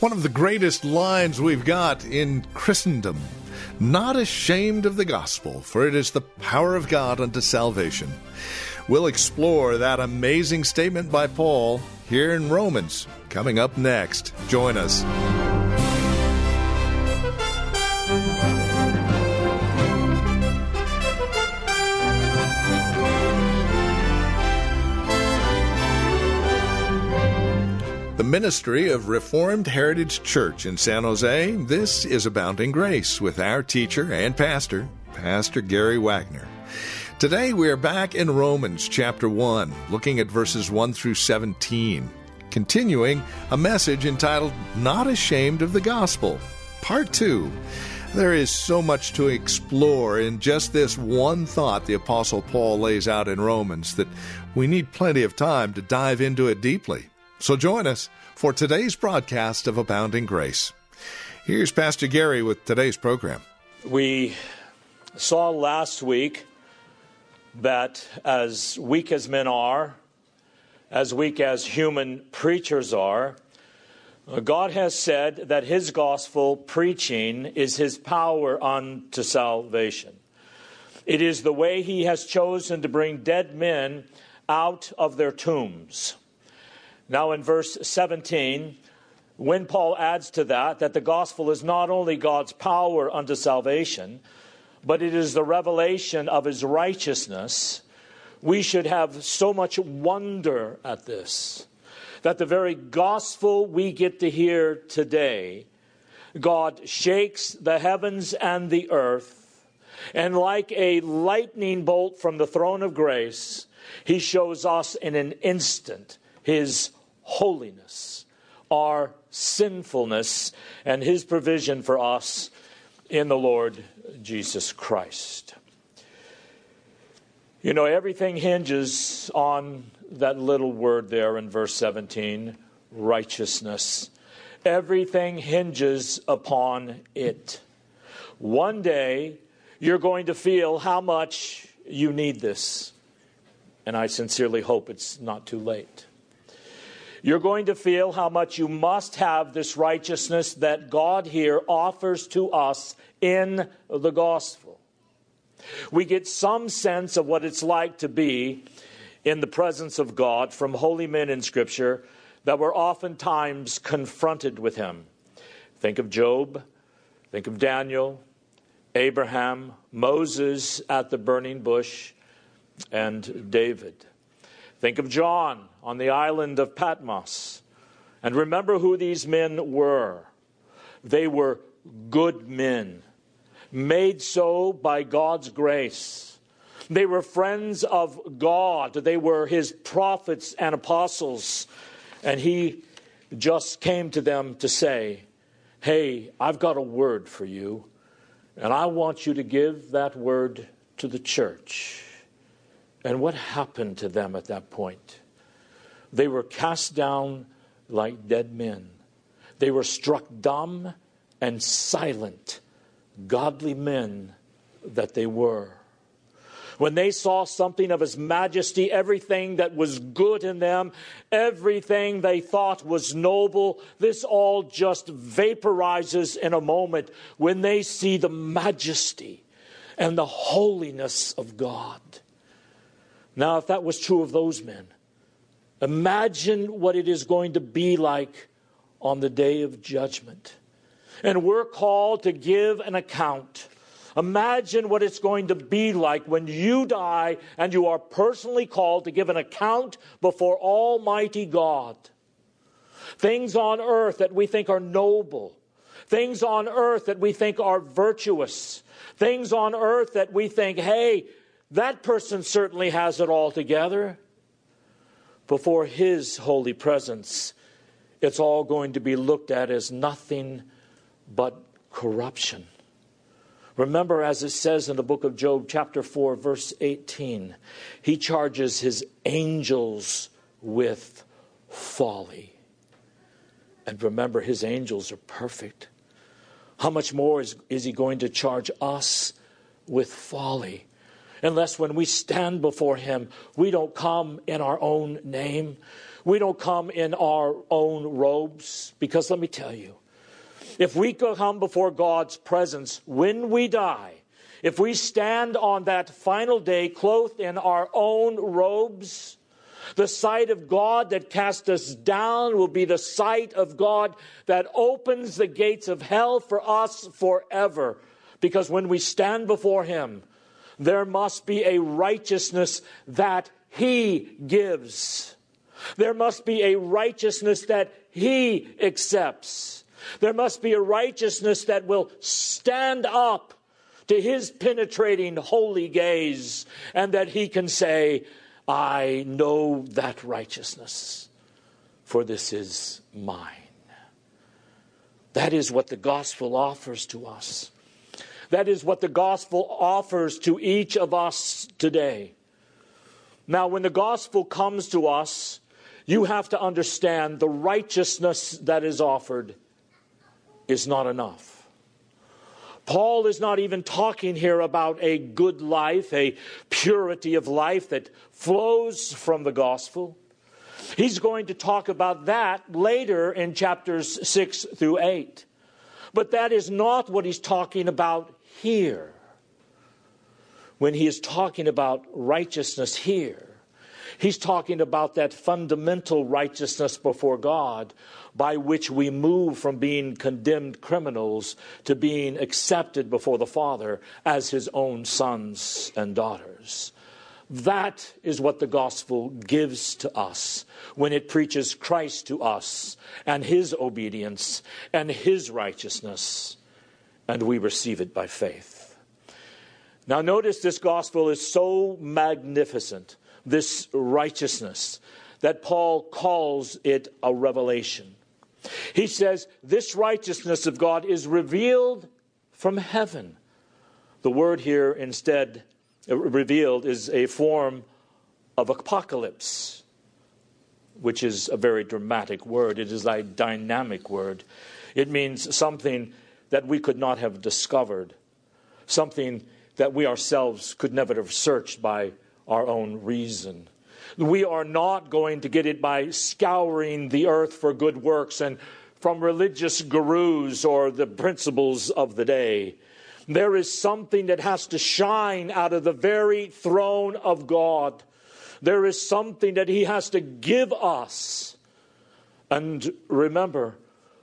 One of the greatest lines we've got in Christendom, not ashamed of the gospel, for it is the power of God unto salvation. We'll explore that amazing statement by Paul here in Romans, coming up next. Join us. The ministry of Reformed Heritage Church in San Jose, this is Abounding Grace with our teacher and pastor, Pastor Gary Wagner. Today we are back in Romans chapter 1, looking at verses 1 through 17, continuing a message entitled, Not Ashamed of the Gospel, Part 2. There is so much to explore in just this one thought the Apostle Paul lays out in Romans that we need plenty of time to dive into it deeply. So join us for today's broadcast of Abounding Grace. Here's Pastor Gary with today's program. We saw last week that as weak as men are, as weak as human preachers are, God has said that his gospel preaching is his power unto salvation. It is the way he has chosen to bring dead men out of their tombs. Now in verse 17, when Paul adds to that the gospel is not only God's power unto salvation, but it is the revelation of his righteousness, we should have so much wonder at this, that the very gospel we get to hear today, God shakes the heavens and the earth, and like a lightning bolt from the throne of grace, he shows us in an instant his holiness, our sinfulness, and his provision for us in the Lord Jesus Christ. You know, everything hinges on that little word there in verse 17, righteousness. Everything hinges upon it. One day, you're going to feel how much you need this. And I sincerely hope it's not too late. You're going to feel how much you must have this righteousness that God here offers to us in the gospel. We get some sense of what it's like to be in the presence of God from holy men in Scripture that were oftentimes confronted with him. Think of Job, think of Daniel, Abraham, Moses at the burning bush, and David. Think of John on the island of Patmos. And remember who these men were. They were good men, made so by God's grace. They were friends of God. They were his prophets and apostles. And he just came to them to say, hey, I've got a word for you, and I want you to give that word to the church. And what happened to them at that point? They were cast down like dead men. They were struck dumb and silent, godly men that they were. When they saw something of his majesty, everything that was good in them, everything they thought was noble, this all just vaporizes in a moment when they see the majesty and the holiness of God. Now, if that was true of those men, imagine what it is going to be like on the day of judgment. And we're called to give an account. Imagine what it's going to be like when you die and you are personally called to give an account before Almighty God. Things on earth that we think are noble, things on earth that we think are virtuous, things on earth that we think, hey, that person certainly has it all together. Before his holy presence, it's all going to be looked at as nothing but corruption. Remember, as it says in the book of Job, chapter 4, verse 18, he charges his angels with folly. And remember, his angels are perfect. How much more is he going to charge us with folly? Unless when we stand before him, we don't come in our own name. We don't come in our own robes. Because let me tell you, if we come before God's presence when we die, if we stand on that final day clothed in our own robes, the sight of God that cast us down will be the sight of God that opens the gates of hell for us forever. Because when we stand before him, there must be a righteousness that he gives. There must be a righteousness that he accepts. There must be a righteousness that will stand up to his penetrating holy gaze, and that he can say, I know that righteousness, for this is mine. That is what the gospel offers to us. That is what the gospel offers to each of us today. Now, when the gospel comes to us, you have to understand the righteousness that is offered is not enough. Paul is not even talking here about a good life, a purity of life that flows from the gospel. He's going to talk about that later in chapters 6 through 8. But that is not what he's talking about here. When he is talking about righteousness here, he's talking about that fundamental righteousness before God by which we move from being condemned criminals to being accepted before the Father as his own sons and daughters. That is what the gospel gives to us when it preaches Christ to us and his obedience and his righteousness, and we receive it by faith. Now notice, this gospel is so magnificent, this righteousness, that Paul calls it a revelation. He says, this righteousness of God is revealed from heaven. The word here instead, revealed, is a form of apocalypse, which is a very dramatic word. It is a dynamic word. It means something that we could not have discovered, something that we ourselves could never have searched by our own reason. We are not going to get it by scouring the earth for good works and from religious gurus or the principles of the day. There is something that has to shine out of the very throne of God. There is something that he has to give us. And remember,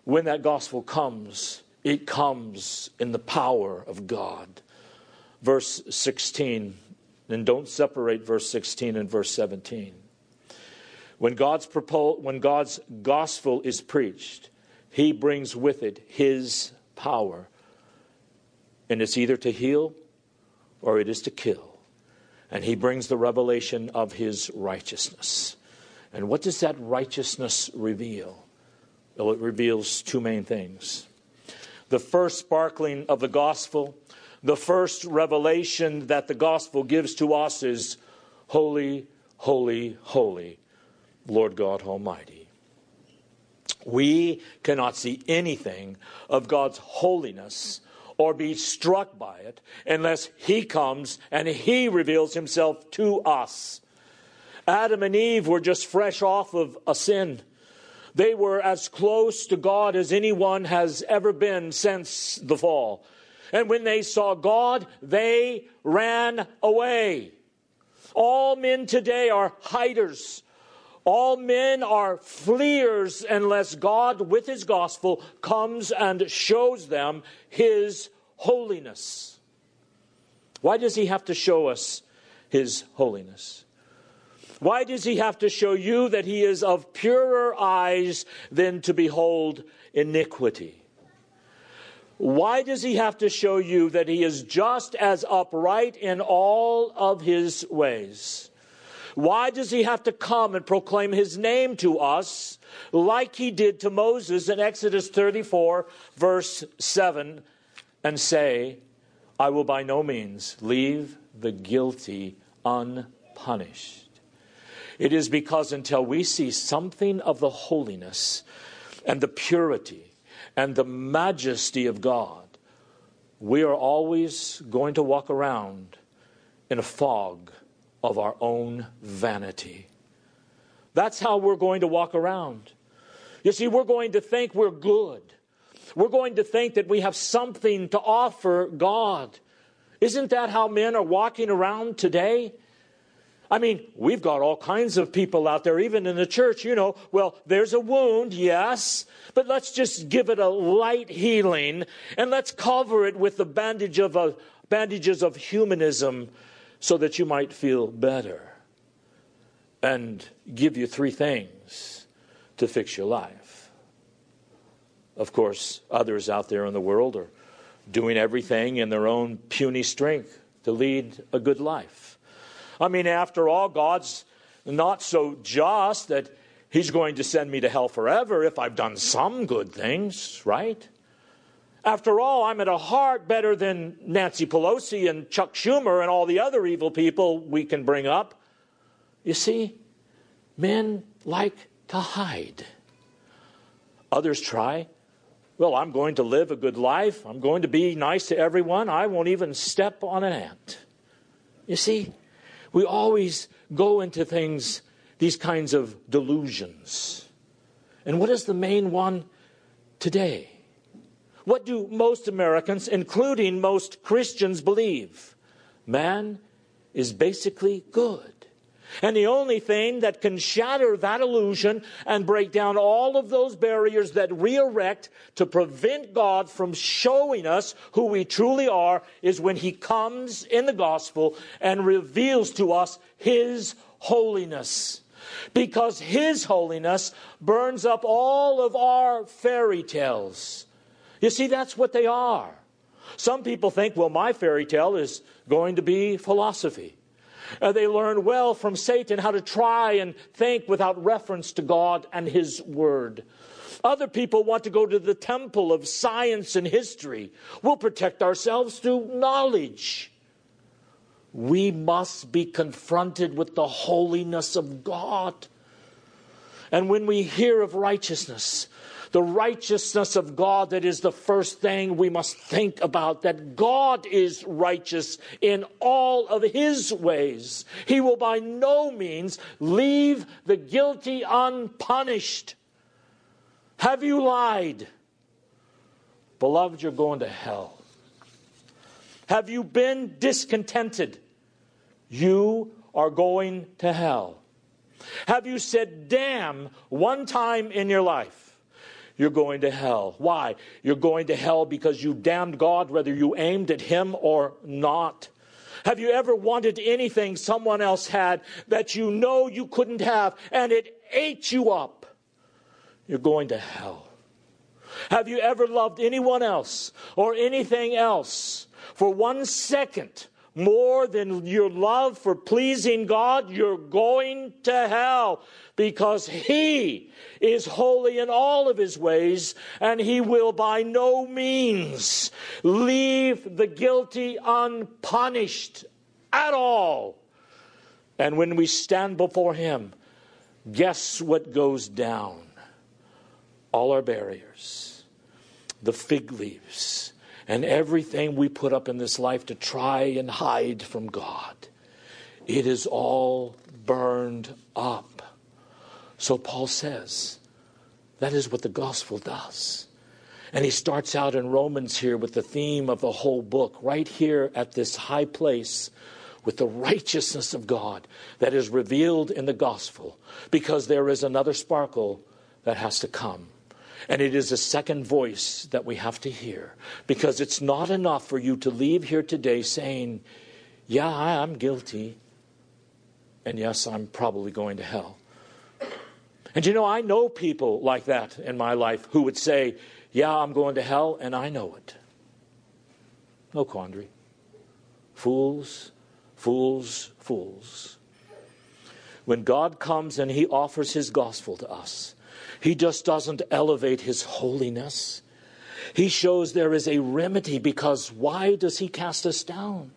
when that gospel comes, it comes in the power of God. Verse 16. And don't separate verse 16 and verse 17. When God's gospel is preached, he brings with it his power. And it's either to heal or it is to kill. And he brings the revelation of his righteousness. And what does that righteousness reveal? Well, it reveals two main things. The first sparkling of the gospel, the first revelation that the gospel gives to us is, holy, holy, holy, Lord God Almighty. We cannot see anything of God's holiness or be struck by it unless he comes and he reveals himself to us. Adam and Eve were just fresh off of a sin. They were as close to God as anyone has ever been since the fall. And when they saw God, they ran away. All men today are hiders. All men are fleers unless God, with his gospel, comes and shows them his holiness. Why does he have to show us his holiness? Why does he have to show you that he is of purer eyes than to behold iniquity? Why does he have to show you that he is just as upright in all of his ways? Why does he have to come and proclaim his name to us like he did to Moses in Exodus 34, verse 7, and say, I will by no means leave the guilty unpunished? It is because until we see something of the holiness and the purity and the majesty of God, we are always going to walk around in a fog of our own vanity. That's how we're going to walk around. You see, we're going to think we're good. We're going to think that we have something to offer God. Isn't that how men are walking around today? I mean, we've got all kinds of people out there, even in the church, you know, well, there's a wound, yes, but let's just give it a light healing and let's cover it with the bandages of humanism so that you might feel better, and give you three things to fix your life. Of course, others out there in the world are doing everything in their own puny strength to lead a good life. I mean, after all, God's not so just that he's going to send me to hell forever if I've done some good things, right? After all, I'm at a heart better than Nancy Pelosi and Chuck Schumer and all the other evil people we can bring up. You see, men like to hide. Others try. Well, I'm going to live a good life. I'm going to be nice to everyone. I won't even step on an ant. You see, we always go into things, these kinds of delusions. And what is the main one today? What do most Americans, including most Christians, believe? Man is basically good. And the only thing that can shatter that illusion and break down all of those barriers that we erect to prevent God from showing us who we truly are is when he comes in the gospel and reveals to us his holiness. Because his holiness burns up all of our fairy tales. You see, that's what they are. Some people think, well, my fairy tale is going to be philosophy. They learn well from Satan how to try and think without reference to God and his word. Other people want to go to the temple of science and history. We'll protect ourselves through knowledge. We must be confronted with the holiness of God. And when we hear of righteousness, the righteousness of God, that is the first thing we must think about, that God is righteous in all of his ways. He will by no means leave the guilty unpunished. Have you lied? Beloved, you're going to hell. Have you been discontented? You are going to hell. Have you said damn one time in your life? You're going to hell. Why? You're going to hell because you damned God, whether you aimed at him or not. Have you ever wanted anything someone else had that you know you couldn't have, and it ate you up? You're going to hell. Have you ever loved anyone else or anything else for 1 second more than your love for pleasing God? You're going to hell, because he is holy in all of his ways, and he will by no means leave the guilty unpunished at all. And when we stand before him, guess what goes down? All our barriers, the fig leaves, and everything we put up in this life to try and hide from God. It is all burned up. So Paul says, that is what the gospel does. And he starts out in Romans here with the theme of the whole book, right here at this high place, with the righteousness of God that is revealed in the gospel, because there is another sparkle that has to come. And it is a second voice that we have to hear, because it's not enough for you to leave here today saying, yeah, I'm guilty, and yes, I'm probably going to hell. And you know, I know people like that in my life who would say, yeah, I'm going to hell, and I know it. No quandary. Fools, fools, fools. When God comes and he offers his gospel to us, he just doesn't elevate his holiness. He shows there is a remedy, because why does he cast us down?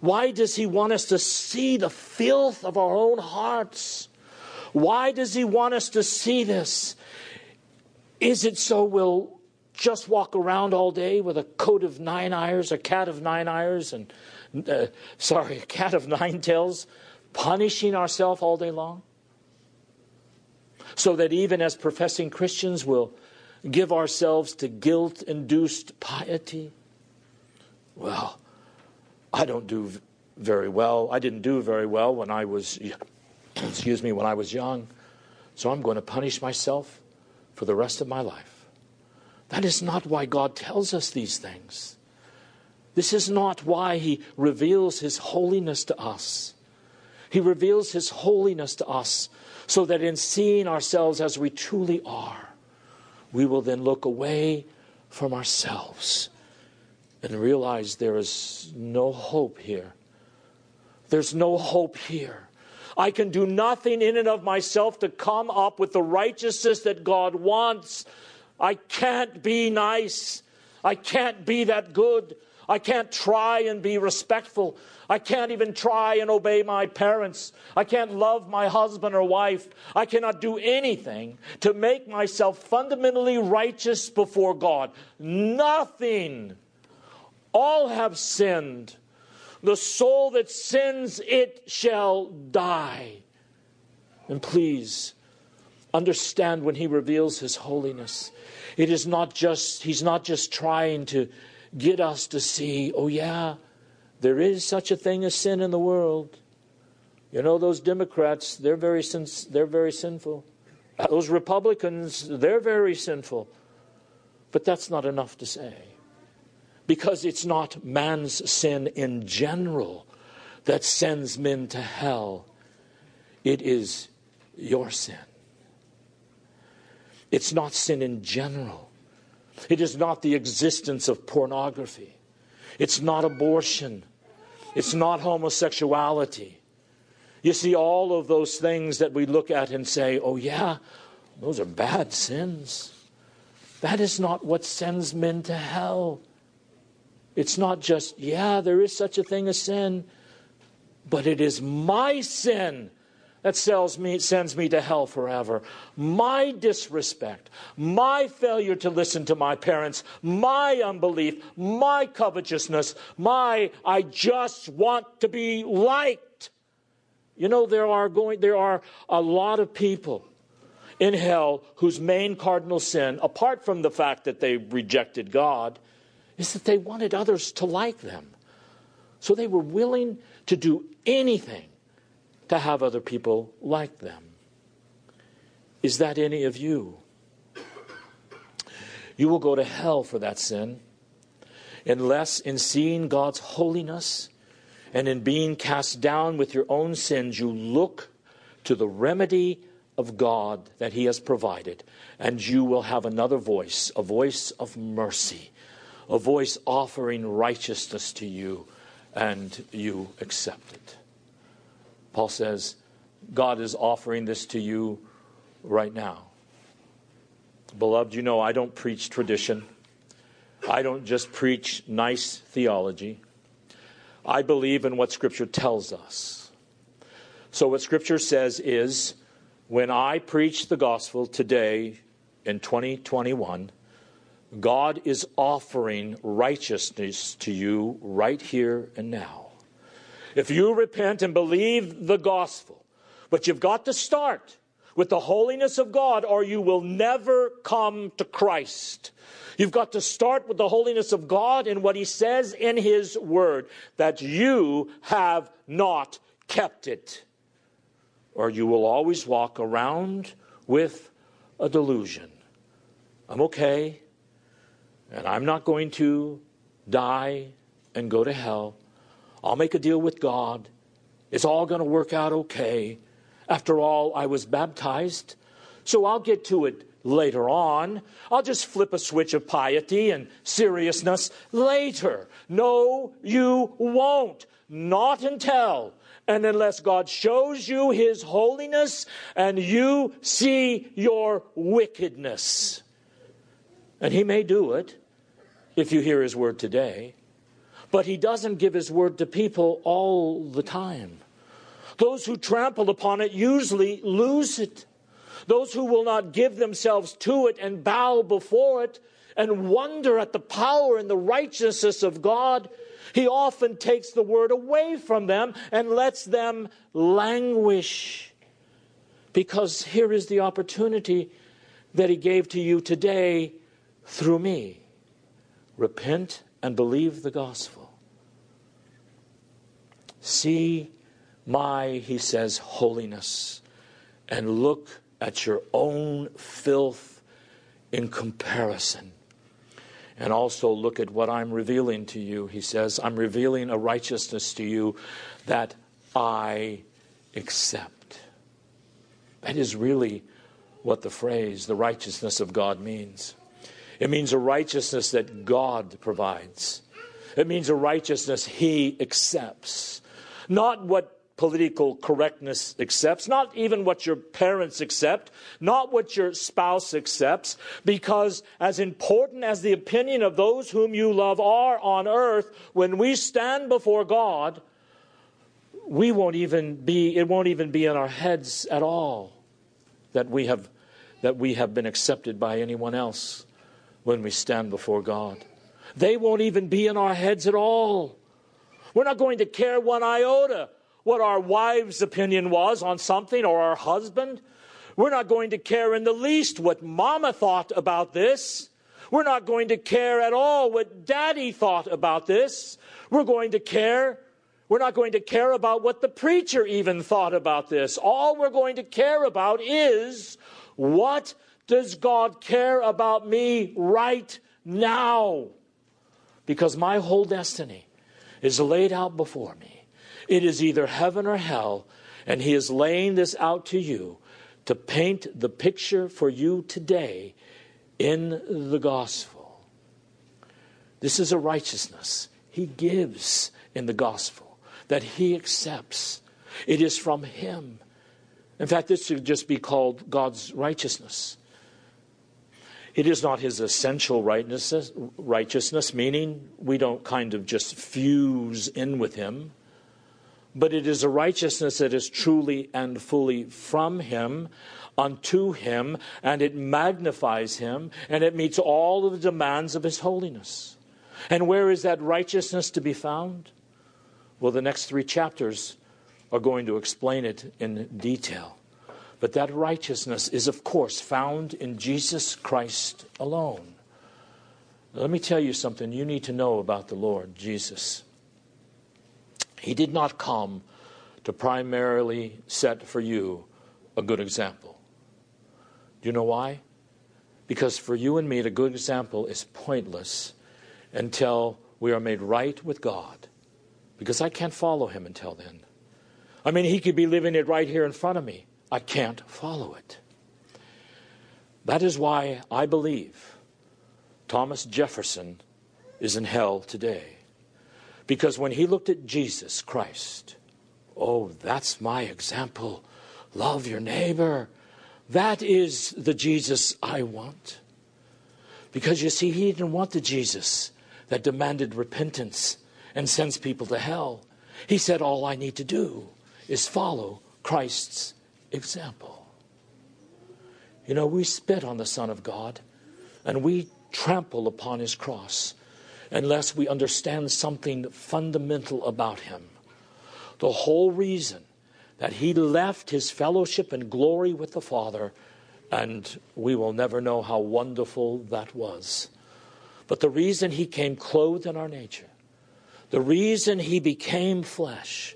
Why does he want us to see the filth of our own hearts? Why does he want us to see this? Is it so we'll just walk around all day with a coat of nine irons, a cat of nine irons, and a cat of nine tails, punishing ourselves all day long? So that even as professing Christians will give ourselves to guilt-induced piety. Well, I don't do very well. I didn't do very well when I was, when I was young. So I'm going to punish myself for the rest of my life. That is not why God tells us these things. This is not why he reveals his holiness to us. He reveals his holiness to us so that in seeing ourselves as we truly are, we will then look away from ourselves and realize there is no hope here. There's no hope here. I can do nothing in and of myself to come up with the righteousness that God wants. I can't be nice. I can't be that good. I can't try and be respectful. I can't even try and obey my parents. I can't love my husband or wife. I cannot do anything to make myself fundamentally righteous before God. Nothing. All have sinned. The soul that sins, it shall die. And please understand, when he reveals his holiness, it is not just, he's not just trying to get us to see, oh yeah, there is such a thing as sin in the world. You know, those Democrats, they're very sinful. Those Republicans, they're very sinful. But that's not enough to say. Because it's not man's sin in general that sends men to hell. It is your sin. It's not sin in general. It is not the existence of pornography. It's not abortion. It's not homosexuality. You see, all of those things that we look at and say, oh yeah, those are bad sins. That is not what sends men to hell. It's not just, yeah, there is such a thing as sin, but it is my sin that sends me to hell forever. My disrespect, my failure to listen to my parents, my unbelief, my covetousness, I just want to be liked. You know, there are a lot of people in hell whose main cardinal sin, apart from the fact that they rejected God, is that they wanted others to like them. So they were willing to do anything to have other people like them. Is that any of you? You will go to hell for that sin, unless in seeing God's holiness and in being cast down with your own sins, you look to the remedy of God that he has provided, and you will have another voice, a voice of mercy, a voice offering righteousness to you, and you accept it. Paul says, God is offering this to you right now. Beloved, you know I don't preach tradition. I don't just preach nice theology. I believe in what Scripture tells us. So what Scripture says is, when I preach the gospel today in 2021, God is offering righteousness to you right here and now. If you repent and believe the gospel, but you've got to start with the holiness of God, or you will never come to Christ. You've got to start with the holiness of God and what he says in his word, that you have not kept it, or you will always walk around with a delusion. I'm okay, and I'm not going to die and go to hell. I'll make a deal with God. It's all going to work out okay. After all, I was baptized, so I'll get to it later on. I'll just flip a switch of piety and seriousness later. No, you won't. Not until and unless God shows you his holiness and you see your wickedness. And he may do it if you hear his word today. But he doesn't give his word to people all the time. Those who trample upon it usually lose it. Those who will not give themselves to it and bow before it and wonder at the power and the righteousness of God, he often takes the word away from them and lets them languish. Because here is the opportunity that he gave to you today through me. Repent and believe the gospel. See my, he says, holiness, and look at your own filth in comparison. And also look at what I'm revealing to you, he says. I'm revealing a righteousness to you that I accept. That is really what the phrase, the righteousness of God, means. It means a righteousness that God provides. It means a righteousness he accepts. Not what political correctness accepts, not even what your parents accept, not what your spouse accepts, because as important as the opinion of those whom you love are on earth, when we stand before God, it won't even be in our heads at all that we have been accepted by anyone else. When we stand before God, they won't even be in our heads at all. We're not going to care one iota what our wife's opinion was on something, or our husband. We're not going to care in the least what mama thought about this. We're not going to care at all what daddy thought about this. We're not going to care about what the preacher even thought about this. All we're going to care about is, what does God care about me right now? Because my whole destiny is laid out before me. It is either heaven or hell, and he is laying this out to you to paint the picture for you today in the gospel. This is a righteousness he gives in the gospel that he accepts. It is from him. In fact, this should just be called God's righteousness. It is not his essential righteousness, meaning we don't kind of just fuse in with him, but it is a righteousness that is truly and fully from him, unto him, and it magnifies him, and it meets all of the demands of his holiness. And where is that righteousness to be found? Well, the next three chapters are going to explain it in detail. But that righteousness is, of course, found in Jesus Christ alone. Let me tell you something you need to know about the Lord Jesus. He did not come to primarily set for you a good example. Do you know why? Because for you and me, the good example is pointless until we are made right with God. Because I can't follow him until then. I mean, he could be living it right here in front of me. I can't follow it. That is why I believe Thomas Jefferson is in hell today. Because when he looked at Jesus Christ, oh, that's my example. Love your neighbor. That is the Jesus I want. Because you see, he didn't want the Jesus that demanded repentance and sends people to hell. He said, all I need to do is follow Christ's example. You know, we spit on the Son of God and we trample upon his cross unless we understand something fundamental about him. The whole reason that he left his fellowship and glory with the Father, and we will never know how wonderful that was. But the reason he came clothed in our nature, the reason he became flesh,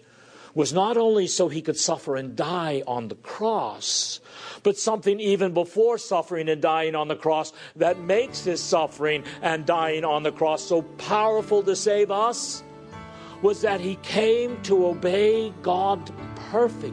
was not only so he could suffer and die on the cross, but something even before suffering and dying on the cross that makes his suffering and dying on the cross so powerful to save us, was that he came to obey God perfectly.